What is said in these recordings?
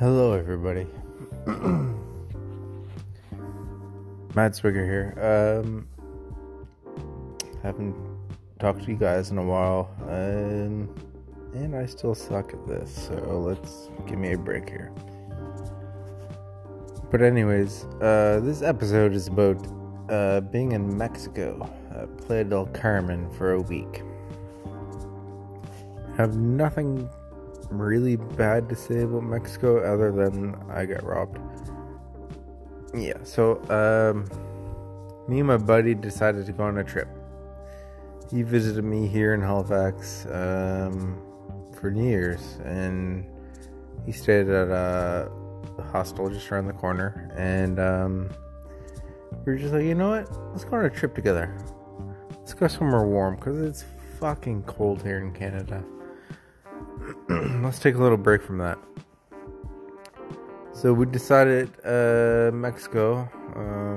Hello, everybody. Matt Swigger here. Haven't talked to you guys in a while, and I still suck at this, so let's give me a break here. But anyways, this episode is about being in Mexico, Playa del Carmen, for a week. I have nothing really bad to say about Mexico other than I got robbed. Yeah, so me and my buddy decided to go on a trip. He visited me here in Halifax for New Year's, and he stayed at a hostel just around the corner, and we were just like, you know what, let's go on a trip together. Let's go somewhere warm because it's fucking cold here in Canada. Let's take a little break from that. So we decided Mexico.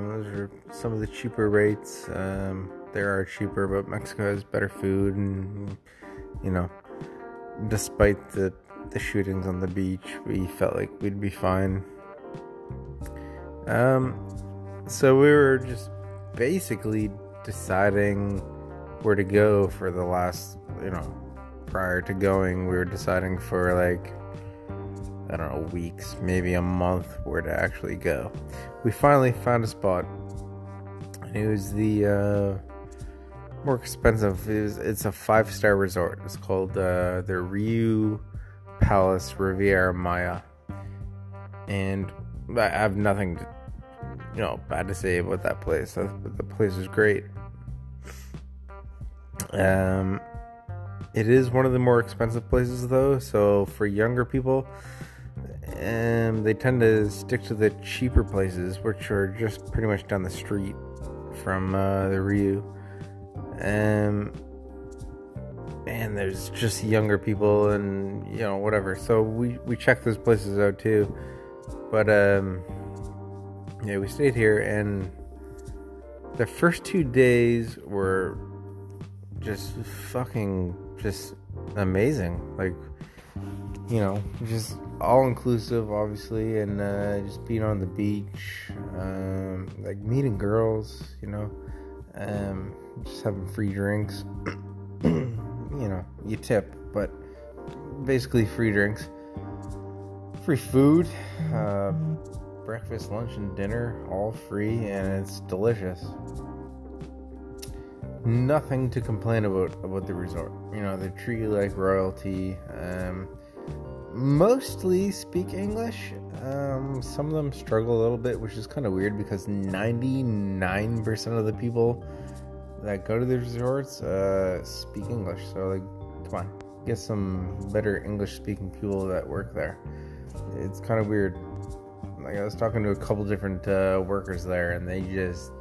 Those are some of the cheaper rates. They are cheaper, but Mexico has better food, and you know, despite the shootings on the beach, we felt like we'd be fine. So we were just basically deciding where to go for the last, you know, prior to going, we were deciding for like, I don't know, weeks, maybe a month, where to actually go. We finally found a spot, and it was the more expensive. It's a 5-star resort. It's called the Riu Palace Riviera Maya, and I have nothing to, you know, bad to say about that place. The place is great. It is one of the more expensive places, though, so for younger people, they tend to stick to the cheaper places, which are just pretty much down the street from the Riu. And there's just younger people and, you know, whatever. So we checked those places out, too. But, yeah, we stayed here, and the first 2 days were just fucking just amazing, like, you know, just all inclusive, obviously, and just being on the beach, like meeting girls, you know, just having free drinks. You know, you tip, but basically free drinks, free food, breakfast, lunch, and dinner, all free, and it's delicious. Nothing to complain about the resort. You know, they treat you like royalty. Mostly speak English. Some of them struggle a little bit, which is kind of weird because 99% of the people that go to the resorts speak English. So, like, come on, get some better English-speaking people that work there. It's kind of weird. Like, I was talking to a couple different workers there, and they just...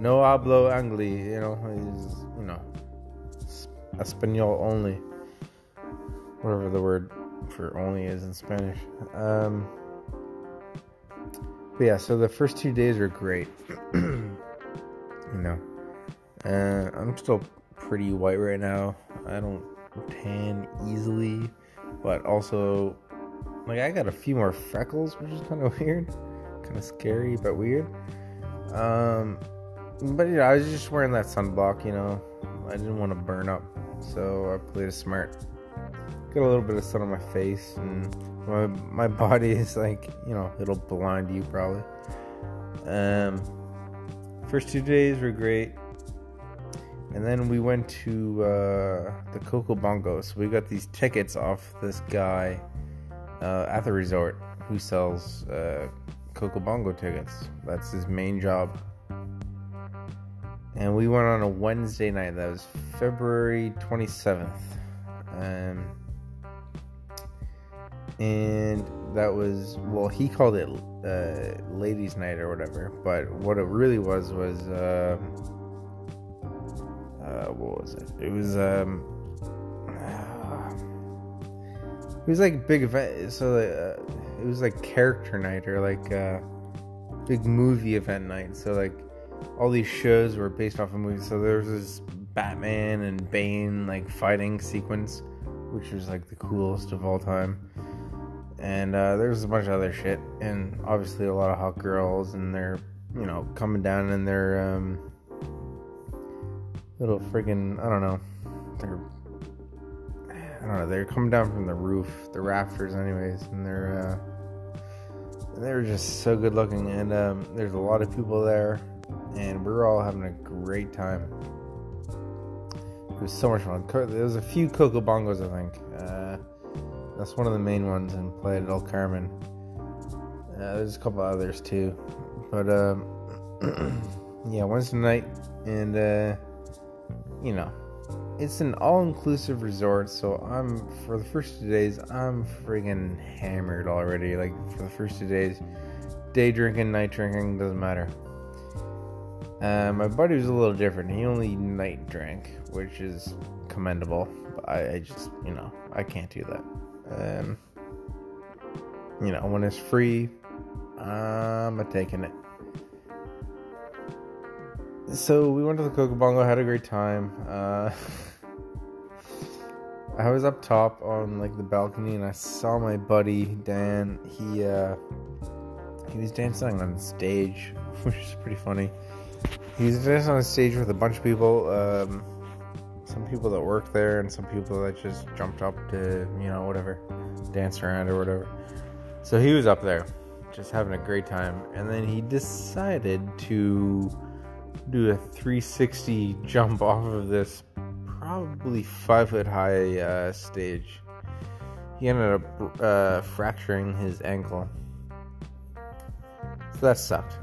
No hablo angli, you know, Espanol only, whatever the word for only is in Spanish. But yeah, so the first 2 days were great. You know, I'm still pretty white right now. I don't tan easily, but also, like, I got a few more freckles, which is kind of weird, kind of scary, but weird. But, yeah, I was just wearing that sunblock, you know. I didn't want to burn up, so I played it smart. Got a little bit of sun on my face, and my body is like, you know, it'll blind you probably. First 2 days were great. And then we went to the Coco Bongo. So we got these tickets off this guy at the resort who sells Coco Bongo tickets. That's his main job. And we went on a Wednesday night. That was February 27th. And that was, well, he called it ladies' night or whatever. But what it really was, what was it? It was, it was like big event. So it was like character night or like big movie event night. So like, all these shows were based off of movies. So there was this Batman and Bane like fighting sequence, which was like the coolest of all time. and there's a bunch of other shit, and obviously a lot of hot girls, and they're, you know, coming down in their little friggin', I don't know, they're coming down from the roof, the rafters anyways, and they're just so good looking, and there's a lot of people there, and we were all having a great time. It was so much fun. There was a few Coco Bongos, I think. That's one of the main ones in Playa del Carmen. There's a couple others too, but yeah, Wednesday night, and you know, it's an all-inclusive resort, so for the first 2 days, I'm friggin' hammered already. Like, for the first 2 days, day drinking, night drinking, doesn't matter. My buddy was a little different. He only night drank, which is commendable, but I just, you know, I can't do that. You know, when it's free, I'm taking it. So we went to the Coco Bongo, had a great time. I was up top on like the balcony, and I saw my buddy Dan. He was dancing on stage, which is pretty funny. He was dancing on stage with a bunch of people, some people that work there, and some people that just jumped up to, you know, whatever, dance around or whatever. So he was up there, just having a great time, and then he decided to do a 360 jump off of this probably 5 foot high stage. He ended up fracturing his ankle, so that sucked.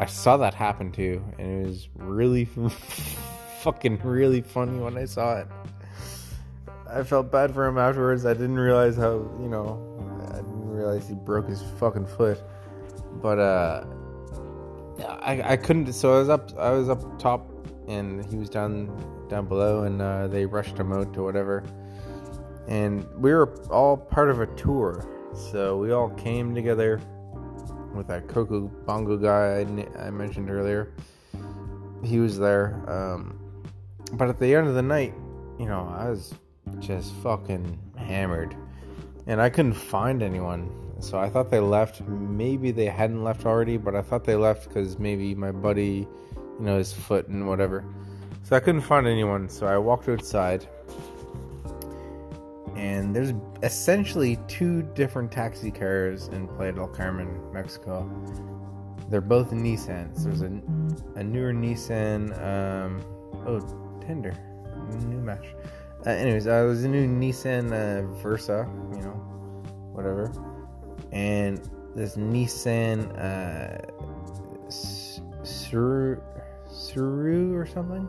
I saw that happen too, and it was really fucking really funny when I saw it. I felt bad for him afterwards. I didn't realize how, you know, I didn't realize he broke his fucking foot, but I couldn't, so I was up top, and he was down below, and they rushed him out to whatever, and we were all part of a tour, so we all came together with that Coco Bongo guy I mentioned earlier. He was there, but at the end of the night, you know, I was just fucking hammered, and I couldn't find anyone. So I thought they left. Maybe they hadn't left already, but I thought they left because maybe my buddy, you know, his foot and whatever. So I couldn't find anyone, so I walked outside. And there's essentially two different taxi cars in Playa del Carmen, Mexico. They're both Nissans. There's a newer Nissan, Tinder, new match. Anyways, there's a new Nissan Versa, you know, whatever. And this Nissan Suru or something.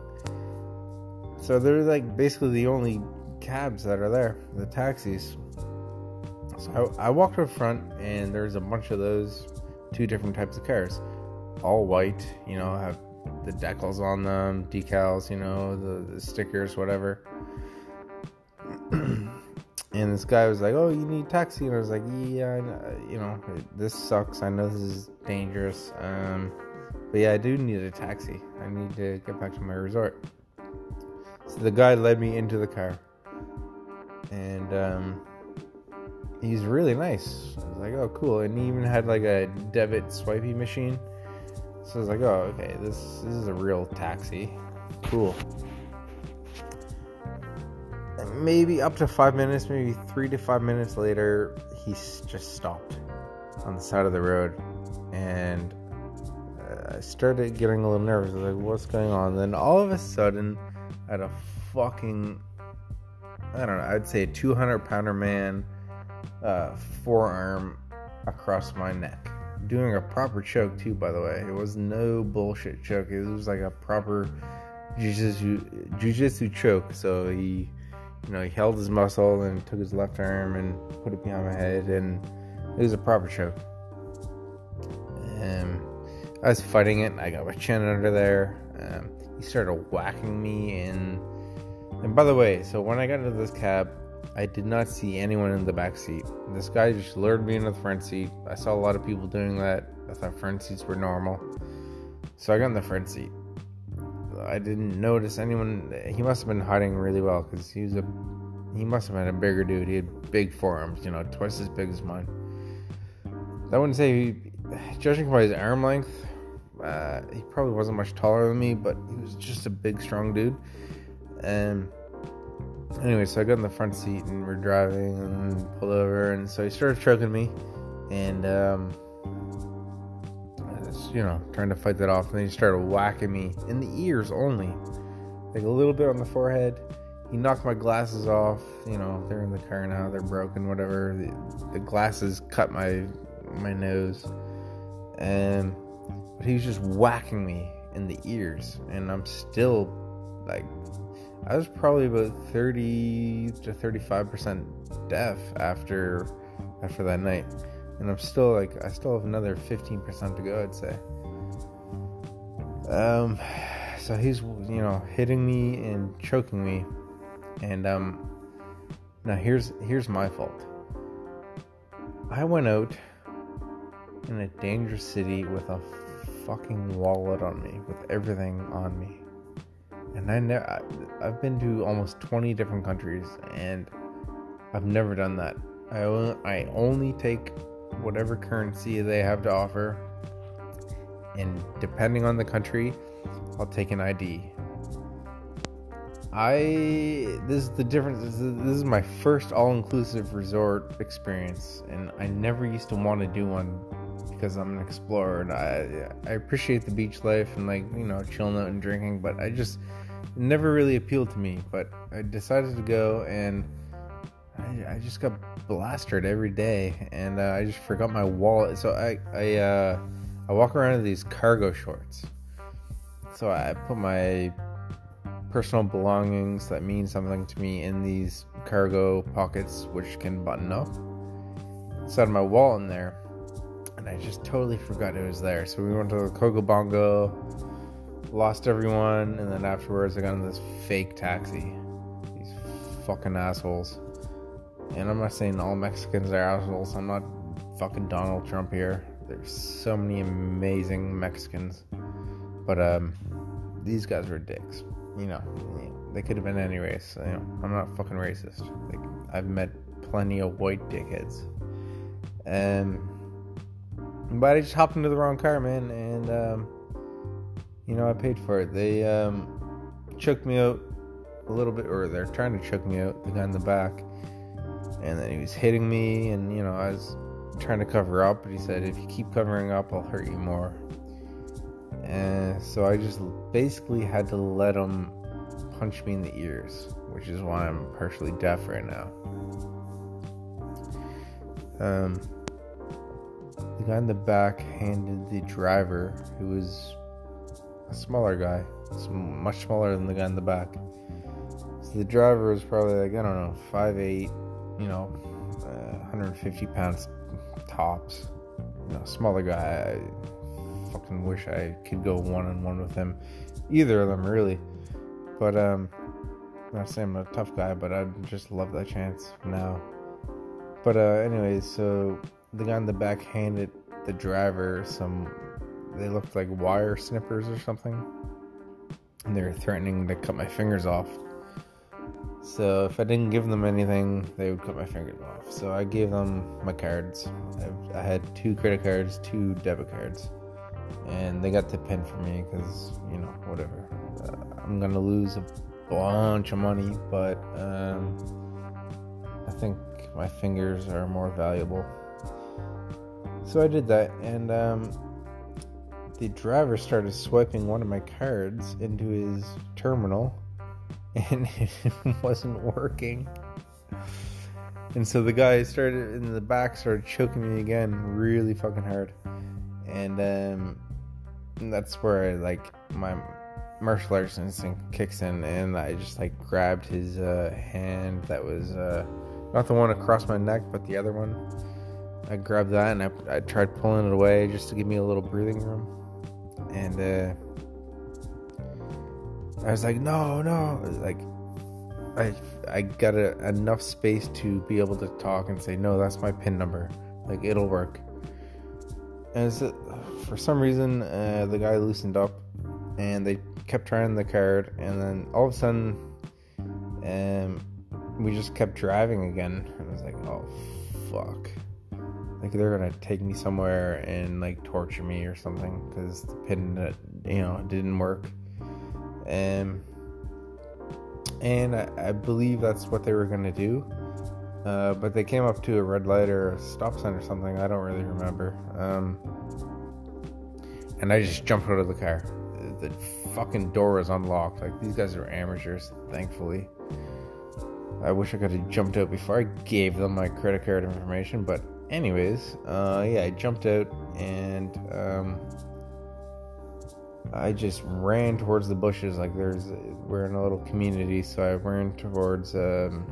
So they're like basically the only cabs that are there, the taxis. So I walked up front, and there's a bunch of those two different types of cars, all white, you know, have the decals on them, decals, you know, the stickers, whatever. And this guy was like, "Oh, you need taxi?" And I was like, "Yeah, I know, you know, this sucks. I know this is dangerous. But yeah, I do need a taxi. I need to get back to my resort." So the guy led me into the car. And he's really nice. I was like, "Oh, cool." And he even had like a debit swipey machine. So I was like, "Oh, okay, this is a real taxi. Cool." Maybe up to 5 minutes, maybe 3 to 5 minutes later, he just stopped on the side of the road, and I started getting a little nervous. I was like, "What's going on?" Then all of a sudden, at a fucking, I don't know, I'd say a 200-pounder man, forearm across my neck, doing a proper choke too. By the way, it was no bullshit choke. It was like a proper jujitsu choke. So he, you know, he held his muscle and took his left arm and put it behind my head, and it was a proper choke. I was fighting it, and I got my chin under there. He started whacking me, and by the way, so when I got into this cab, I did not see anyone in the back seat. This guy just lured me into the front seat. I saw a lot of people doing that. I thought front seats were normal, so I got in the front seat. I didn't notice anyone. He must have been hiding really well, because he was a He must have been a bigger dude. He had big forearms, you know, twice as big as mine. I wouldn't say judging by his arm length, he probably wasn't much taller than me, but he was just a big, strong dude. And anyway, so I got in the front seat and we're driving and pulled over, and so he started choking me, and I was, you know, trying to fight that off, and then he started whacking me in the ears only, like a little bit on the forehead. He knocked my glasses off. You know, they're in the car now, they're broken, whatever. The glasses cut my nose, and but he was just whacking me in the ears, and I'm still like, I was probably about 30 to 35% deaf after that night, and I'm still like, I still have another 15% to go, I'd say. So he's, you know, hitting me and choking me, and now here's my fault. I went out in a dangerous city with a fucking wallet on me, with everything on me. And I've been to almost 20 different countries, and I've never done that. I only take whatever currency they have to offer, and depending on the country, I'll take an ID. This is the difference. This is my first all-inclusive resort experience, and I never used to want to do one because I'm an explorer, and I appreciate the beach life and, like, you know, chilling out and drinking, but I just never really appealed to me. But I decided to go, and I just got blasted every day, and I just forgot my wallet. So I walk around in these cargo shorts. So I put my personal belongings that mean something to me in these cargo pockets, which can button up. So I had my wallet in there, and I just totally forgot it was there. So we went to the Coco Bongo, lost everyone, and then afterwards I got in this fake taxi. These fucking assholes. And I'm not saying all Mexicans are assholes. I'm not fucking Donald Trump here. There's so many amazing Mexicans. But these guys were dicks. You know, they could have been any race. You know, I'm not fucking racist. Like, I've met plenty of white dickheads. But I just hopped into the wrong car, man, and, you know, I paid for it. They choked me out a little bit, or they're trying to choke me out, the guy in the back, and then he was hitting me, and, you know, I was trying to cover up, but he said, if you keep covering up, I'll hurt you more. And so I just basically had to let him punch me in the ears, which is why I'm partially deaf right now. The guy in the back handed the driver, who was a smaller guy, much smaller than the guy in the back. So the driver was probably like, I don't know, 5'8", you know, 150 pounds tops. You know, smaller guy. I fucking wish I could go one-on-one with him. Either of them, really. But, I'm not saying I'm a tough guy, but I just love that chance now. But, anyways, so the guy in the back handed the driver some, they looked like wire snippers or something, and they were threatening to cut my fingers off. So if I didn't give them anything, they would cut my fingers off. So I gave them my cards. I had 2 credit cards, 2 debit cards, and they got the pin for me because, you know, whatever. I'm gonna lose a bunch of money, but I think my fingers are more valuable. So I did that, and the driver started swiping one of my cards into his terminal, and it wasn't working. And so the guy started in the back started choking me again really fucking hard. And that's where, like, my martial arts instinct kicks in, and I just, like, grabbed his hand that was not the one across my neck, but the other one. I grabbed that, and I tried pulling it away just to give me a little breathing room. And I was like, no. Like, I got enough space to be able to talk and say, no, that's my PIN number. Like, it'll work. And so, for some reason, the guy loosened up, and they kept trying the card. And then all of a sudden, we just kept driving again, and I was like, oh fuck, like they're gonna take me somewhere and like torture me or something, because the pin, you know, didn't work. And I believe that's what they were gonna do, but they came up to a red light or a stop sign or something, I don't really remember, and I just jumped out of the car. The fucking door was unlocked. Like, these guys are amateurs, thankfully. I wish I could have jumped out before I gave them my credit card information, but anyways, yeah, I jumped out, and I just ran towards the bushes. Like, we're in a little community, so I ran towards, you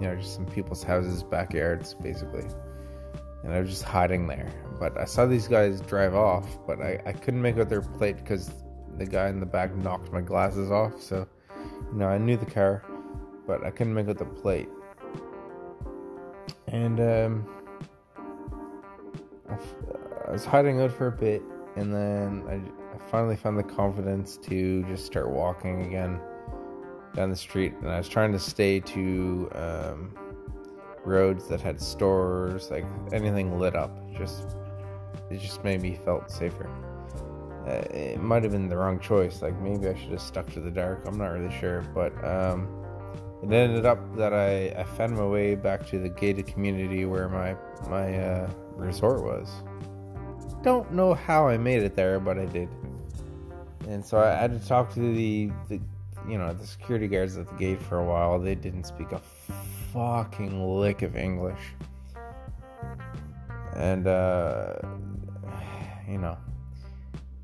know, just some people's houses, backyards, basically. And I was just hiding there. But I saw these guys drive off, but I couldn't make out their plate because the guy in the back knocked my glasses off. So, you know, I knew the car, but I couldn't make out the plate. And I was hiding out for a bit, and then I finally found the confidence to just start walking again down the street. And I was trying to stay to roads that had stores, like anything lit up. It just made me felt safer. It might have been the wrong choice. Like, maybe I should have stuck to the dark, I'm not really sure, but it ended up that I found my way back to the gated community where my resort was. Don't know how I made it there, but I did. And so I had to talk to the you know, the security guards at the gate for a while. They didn't speak a fucking lick of English. And you know,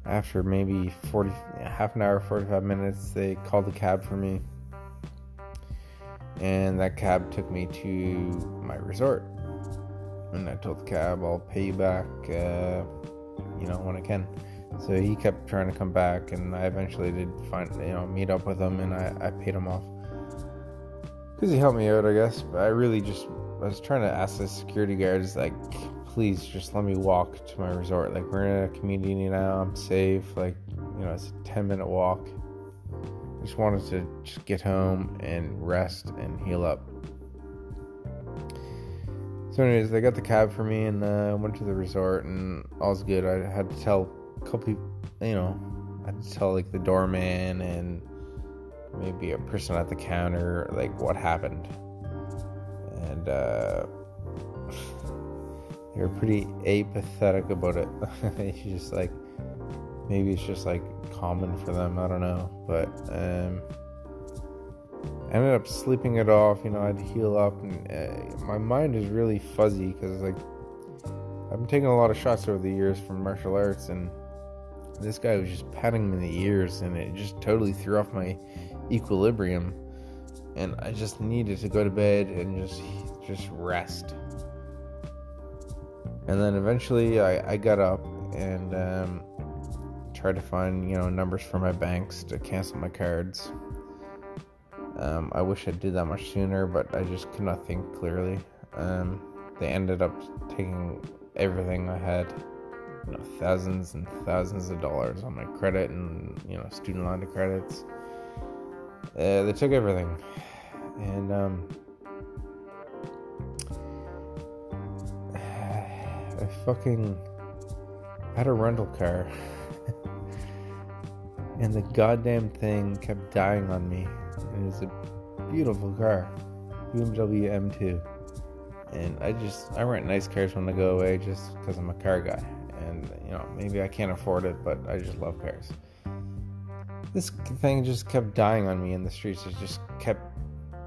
after maybe half an hour, 45 minutes, they called a cab for me, and that cab took me to my resort. And I told the cab, I'll pay you back, you know, when I can. So he kept trying to come back, and I eventually did meet up with him, and I paid him off because he helped me out, I guess. But I was trying to ask the security guards, like, please just let me walk to my resort. Like, we're in a community now, I'm safe. Like, you know, it's a 10-minute walk. I just wanted to just get home and rest and heal up. So anyways, they got the cab for me, and I went to the resort, and all's good. I had to tell a couple people, you know, I had to tell, like, the doorman and maybe a person at the counter, like, what happened. And they were pretty apathetic about it. It's just like, maybe it's just like common for them, I don't know. But I ended up sleeping it off, you know. I'd heal up, and my mind is really fuzzy because, like, I've been taking a lot of shots over the years from martial arts, and this guy was just patting me in the ears, and it just totally threw off my equilibrium. And I just needed to go to bed and just rest. And then eventually I got up and tried to find, you know, numbers for my banks to cancel my cards. I wish I did that much sooner, but I just could not think clearly. They ended up taking everything I had, you know, thousands and thousands of dollars on my credit and, you know, student line of credits. They took everything. And I fucking had a rental car and the goddamn thing kept dying on me. It was a beautiful car, BMW M2, and I rent nice cars when I go away just because I'm a car guy, and, you know, maybe I can't afford it, but I just love cars. This thing just kept dying on me in the streets. It just kept,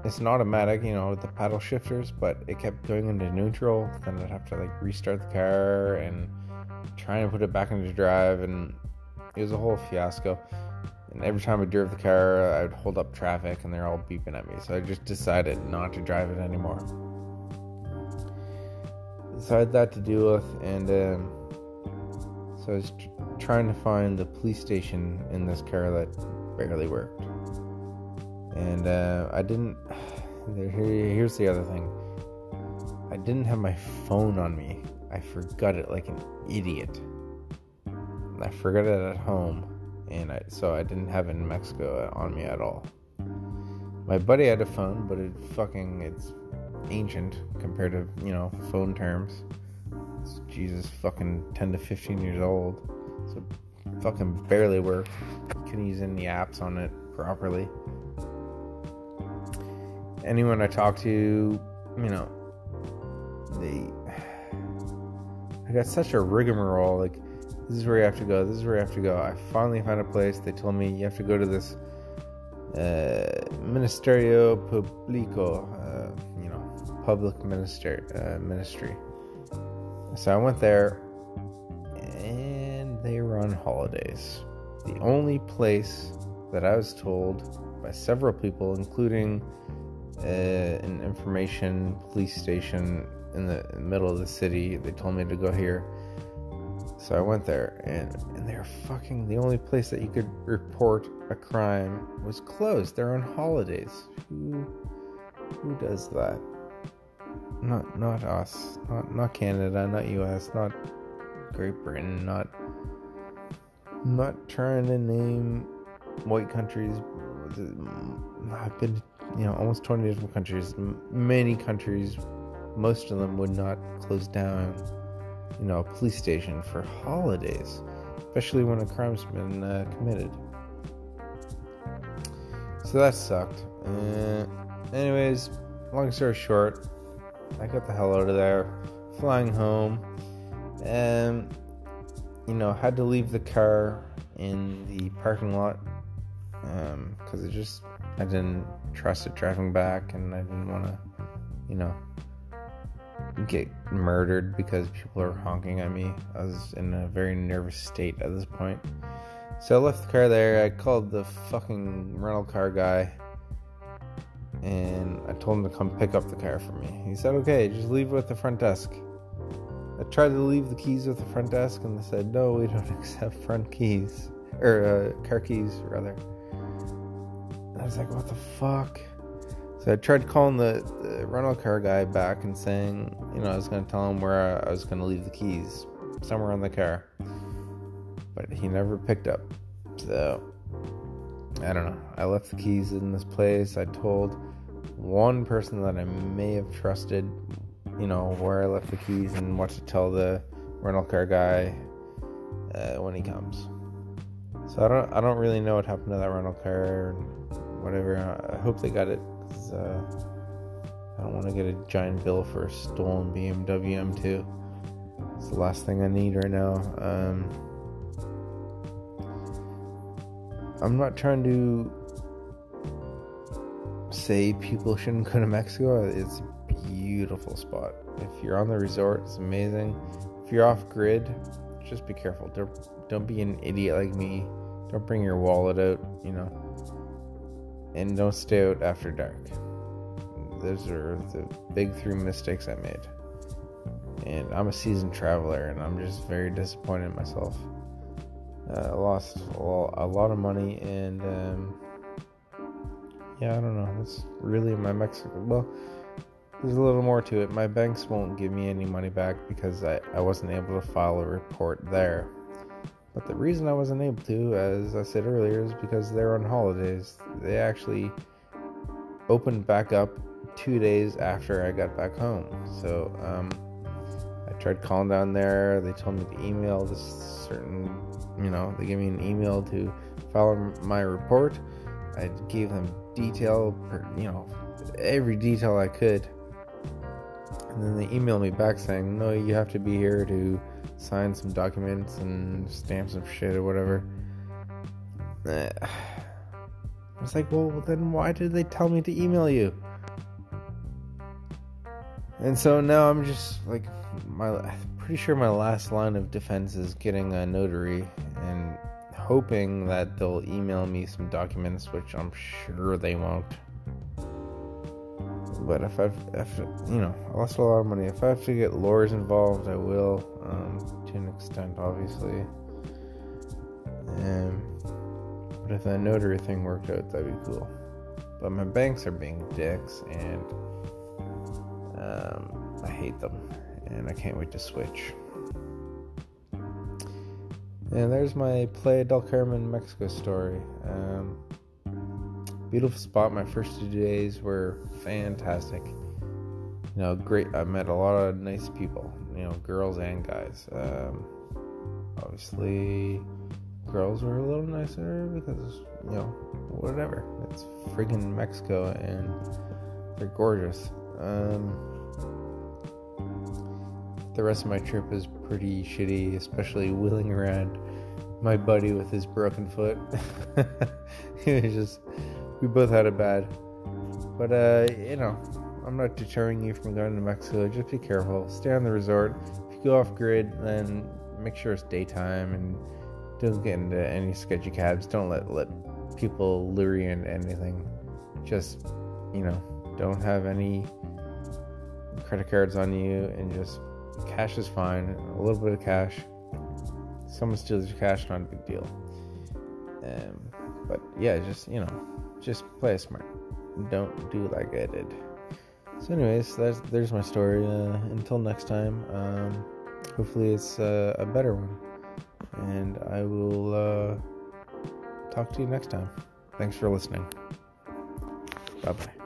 it's an automatic, you know, with the paddle shifters, but it kept going into neutral. Then I'd have to, like, restart the car and try and put it back into drive, and it was a whole fiasco. And every time I drove the car, I would hold up traffic, and they're all beeping at me. So I just decided not to drive it anymore. So I had that to deal with, and so I was trying to find the police station in this car that barely worked. And I didn't, here's the other thing, I didn't have my phone on me. I forgot it like an idiot. I forgot it at home, and so I didn't have it in Mexico on me at all. My buddy had a phone, but it's ancient compared to, phone terms. It's Jesus fucking 10 to 15 years old. So fucking barely worked. Couldn't use any apps on it properly. Anyone I talked to, I got such a rigmarole, this is where you have to go, I finally found a place. They told me you have to go to this Ministerio Público, public ministry. So I went there, and they were on holidays. The only place that I was told by several people, including an information police station in the middle of the city, they told me to go here. So I went there, and they're fucking, the only place that you could report a crime was closed. They're on holidays. Who does that? Not us. Not Canada. Not U.S. Not Great Britain. Not trying to name white countries. I've been almost 20 different countries. Many countries, most of them would not close down, a police station for holidays, especially when a crime's been committed. So that sucked. Anyways, long story short, I got the hell out of there, flying home, and had to leave the car in the parking lot because I didn't trust it driving back, and I didn't want to, get murdered because people are honking at me. I was in a very nervous state at this point. So I left the car there. I called the fucking rental car guy, and I told him to come pick up the car for me. He said, okay, just leave it with the front desk. I tried to leave the keys with the front desk, and they said, no, we don't accept front keys. Or car keys, rather. I was like, what the fuck? So I tried calling the rental car guy back and saying, I was going to tell him where I was going to leave the keys, somewhere on the car. But he never picked up. So, I don't know. I left the keys in this place. I told one person that I may have trusted, where I left the keys and what to tell the rental car guy when he comes. So I don't really know what happened to that rental car or whatever. I hope they got it. I don't want to get a giant bill for a stolen BMW M2. It's the last thing I need right now. I'm not trying to say people shouldn't go to Mexico. It's a beautiful spot. If you're on the resort, it's amazing. If you're off grid, just be careful. Don't be an idiot like me. Don't bring your wallet out, And don't stay out after dark. Those are the big three mistakes I made. And I'm a seasoned traveler, and I'm just very disappointed in myself. I lost a lot of money, and I don't know. That's really my Mexico. Well, there's a little more to it. My banks won't give me any money back because I wasn't able to file a report there. But the reason I wasn't able to, as I said earlier, is because they're on holidays. They actually opened back up 2 days after I got back home. So I tried calling down there. They told me to email this certain, they gave me an email to file my report. I gave them detail, every detail I could. And then they emailed me back saying, no, you have to be here to sign some documents and stamp some shit or whatever. I was like, well, then why did they tell me to email you? And so now I'm just like, I'm pretty sure my last line of defense is getting a notary and hoping that they'll email me some documents, which I'm sure they won't. But if I lost a lot of money. If I have to get lawyers involved, I will, to an extent, obviously. But if that notary thing worked out, that'd be cool. But my banks are being dicks, and I hate them, and I can't wait to switch. And there's my Playa del Carmen, Mexico story. beautiful spot. My first 2 days were fantastic. You know, great. I met a lot of nice people, you know, girls and guys. Obviously, girls were a little nicer because, you know, whatever. It's friggin' Mexico and they're gorgeous. The rest of my trip was pretty shitty, especially wheeling around my buddy with his broken foot. It was just, we both had it bad. But, you know, I'm not deterring you from going to Mexico. Just be careful. Stay on the resort. If you go off grid, then make sure it's daytime and don't get into any sketchy cabs. Don't let people lure you into anything. Just, you know, don't have any credit cards on you, and just cash is fine. A little bit of cash. Someone steals your cash, not a big deal. But yeah, just, you know, just play it smart. Don't do like I did. So anyways, there's my story. Until next time, hopefully it's a better one. And I will talk to you next time. Thanks for listening. Bye-bye.